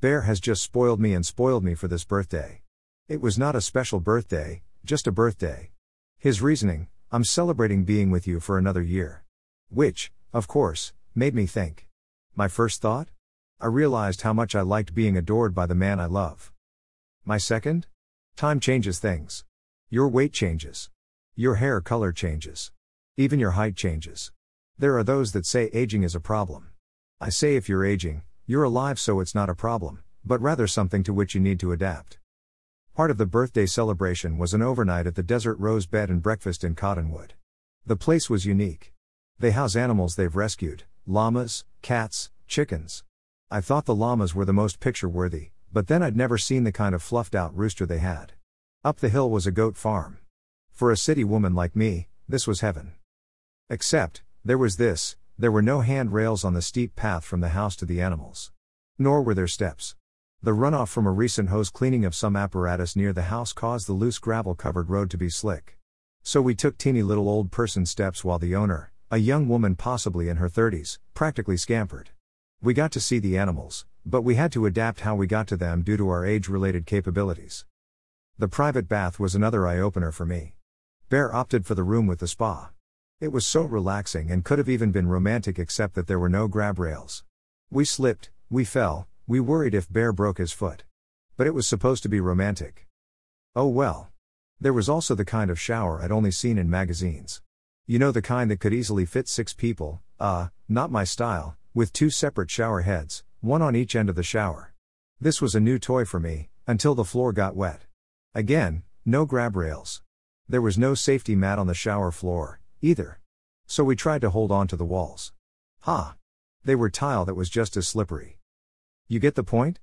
Bear has just spoiled me for this birthday. It was not a special birthday, just a birthday. His reasoning, I'm celebrating being with you for another year. Which, of course, made me think. My first thought? I realized how much I liked being adored by the man I love. My second? Time changes things. Your weight changes. Your hair color changes. Even your height changes. There are those that say aging is a problem. I say if you're aging, you're alive, so it's not a problem, but rather something to which you need to adapt. Part of the birthday celebration was an overnight at the Desert Rose Bed and Breakfast in Cottonwood. The place was unique. They house animals they've rescued, llamas, cats, chickens. I thought the llamas were the most picture-worthy, but then I'd never seen the kind of fluffed-out rooster they had. Up the hill was a goat farm. For a city woman like me, this was heaven. Except, there were no handrails on the steep path from the house to the animals. Nor were there steps. The runoff from a recent hose cleaning of some apparatus near the house caused the loose gravel-covered road to be slick. So we took teeny little old person steps while the owner, a young woman possibly in her 30s, practically scampered. We got to see the animals, but we had to adapt how we got to them due to our age-related capabilities. The private bath was another eye-opener for me. Bear opted for the room with the spa. It was so relaxing and could have even been romantic, except that there were no grab rails. We slipped, we fell, we worried if Bear broke his foot. But it was supposed to be romantic. Oh well. There was also the kind of shower I'd only seen in magazines. You know, the kind that could easily fit 6 people, not my style, with 2 separate shower heads, one on each end of the shower. This was a new toy for me, until the floor got wet. Again, no grab rails. There was no safety mat on the shower floor, either. So we tried to hold on to the walls. Ha! They were tile that was just as slippery. You get the point?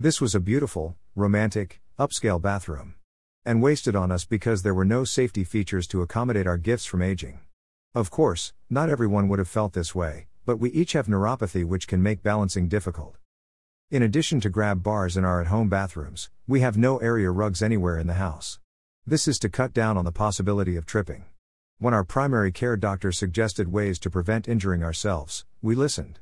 This was a beautiful, romantic, upscale bathroom. And wasted on us because there were no safety features to accommodate our gifts from aging. Of course, not everyone would have felt this way, but we each have neuropathy, which can make balancing difficult. In addition to grab bars in our at-home bathrooms, we have no area rugs anywhere in the house. This is to cut down on the possibility of tripping. When our primary care doctor suggested ways to prevent injuring ourselves, we listened.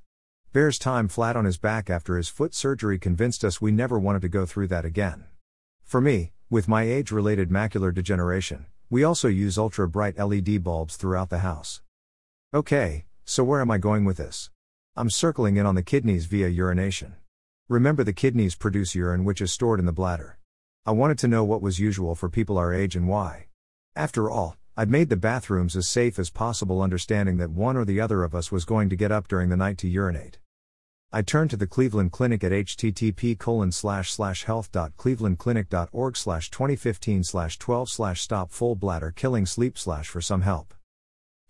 Bear's time flat on his back after his foot surgery convinced us we never wanted to go through that again. For me, with my age-related macular degeneration, we also use ultra-bright LED bulbs throughout the house. Okay, so where am I going with this? I'm circling in on the kidneys via urination. Remember, the kidneys produce urine, which is stored in the bladder. I wanted to know what was usual for people our age and why. After all, I'd made the bathrooms as safe as possible, understanding that one or the other of us was going to get up during the night to urinate. I turned to the Cleveland Clinic at http://health.clevelandclinic.org/2015/12/stop-full-bladder-killing-sleep/ for some help.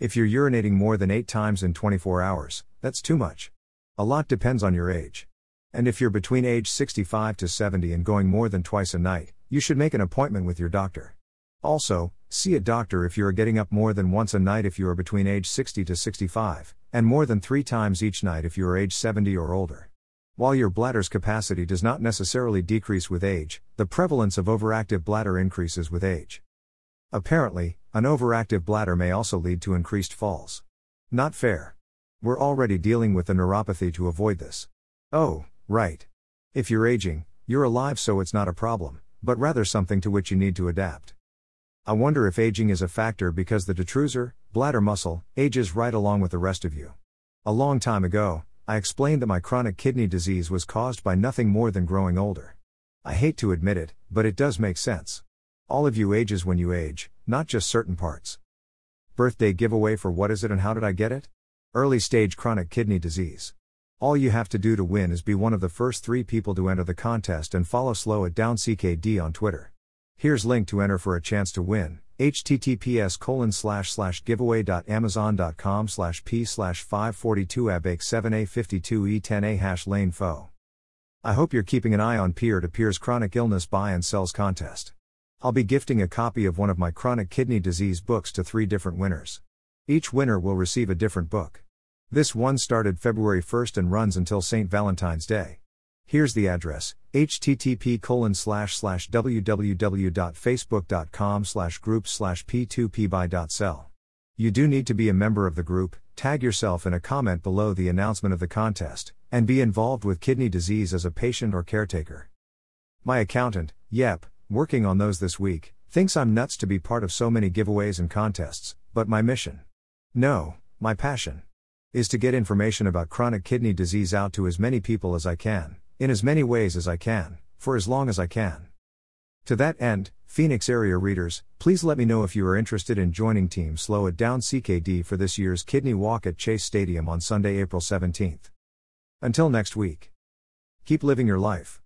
If you're urinating more than 8 times in 24 hours, that's too much. A lot depends on your age. And if you're between age 65 to 70 and going more than twice a night, you should make an appointment with your doctor. Also, see a doctor if you are getting up more than once a night if you are between age 60 to 65, and more than 3 times each night if you are age 70 or older. While your bladder's capacity does not necessarily decrease with age, the prevalence of overactive bladder increases with age. Apparently, an overactive bladder may also lead to increased falls. Not fair. We're already dealing with the neuropathy to avoid this. Oh, right. If you're aging, you're alive, so it's not a problem, but rather something to which you need to adapt. I wonder if aging is a factor because the detrusor, bladder muscle, ages right along with the rest of you. A long time ago, I explained that my chronic kidney disease was caused by nothing more than growing older. I hate to admit it, but it does make sense. All of you ages when you age, not just certain parts. Birthday giveaway for what is it and how did I get it? Early stage chronic kidney disease. All you have to do to win is be one of the first 3 people to enter the contest and follow Slow It Down CKD on Twitter. Here's link to enter for a chance to win, https://giveaway.amazon.com/p/542ab87a52e10a#lane-fo. I hope you're keeping an eye on Peer to Peer's chronic illness buy and sells contest. I'll be gifting a copy of one of my chronic kidney disease books to 3 different winners. Each winner will receive a different book. This one started February 1st and runs until St. Valentine's Day. Here's the address, http://www.facebook.com/group/p2pbuy.sell. You do need to be a member of the group. Tag yourself in a comment below the announcement of the contest, and be involved with kidney disease as a patient or caretaker. My accountant, yep, working on those this week, thinks I'm nuts to be part of so many giveaways and contests, but my mission. No, my passion. Is to get information about chronic kidney disease out to as many people as I can, in as many ways as I can, for as long as I can. To that end, Phoenix area readers, please let me know if you are interested in joining Team Slow It Down CKD for this year's Kidney Walk at Chase Stadium on Sunday, April 17th. Until next week. Keep living your life.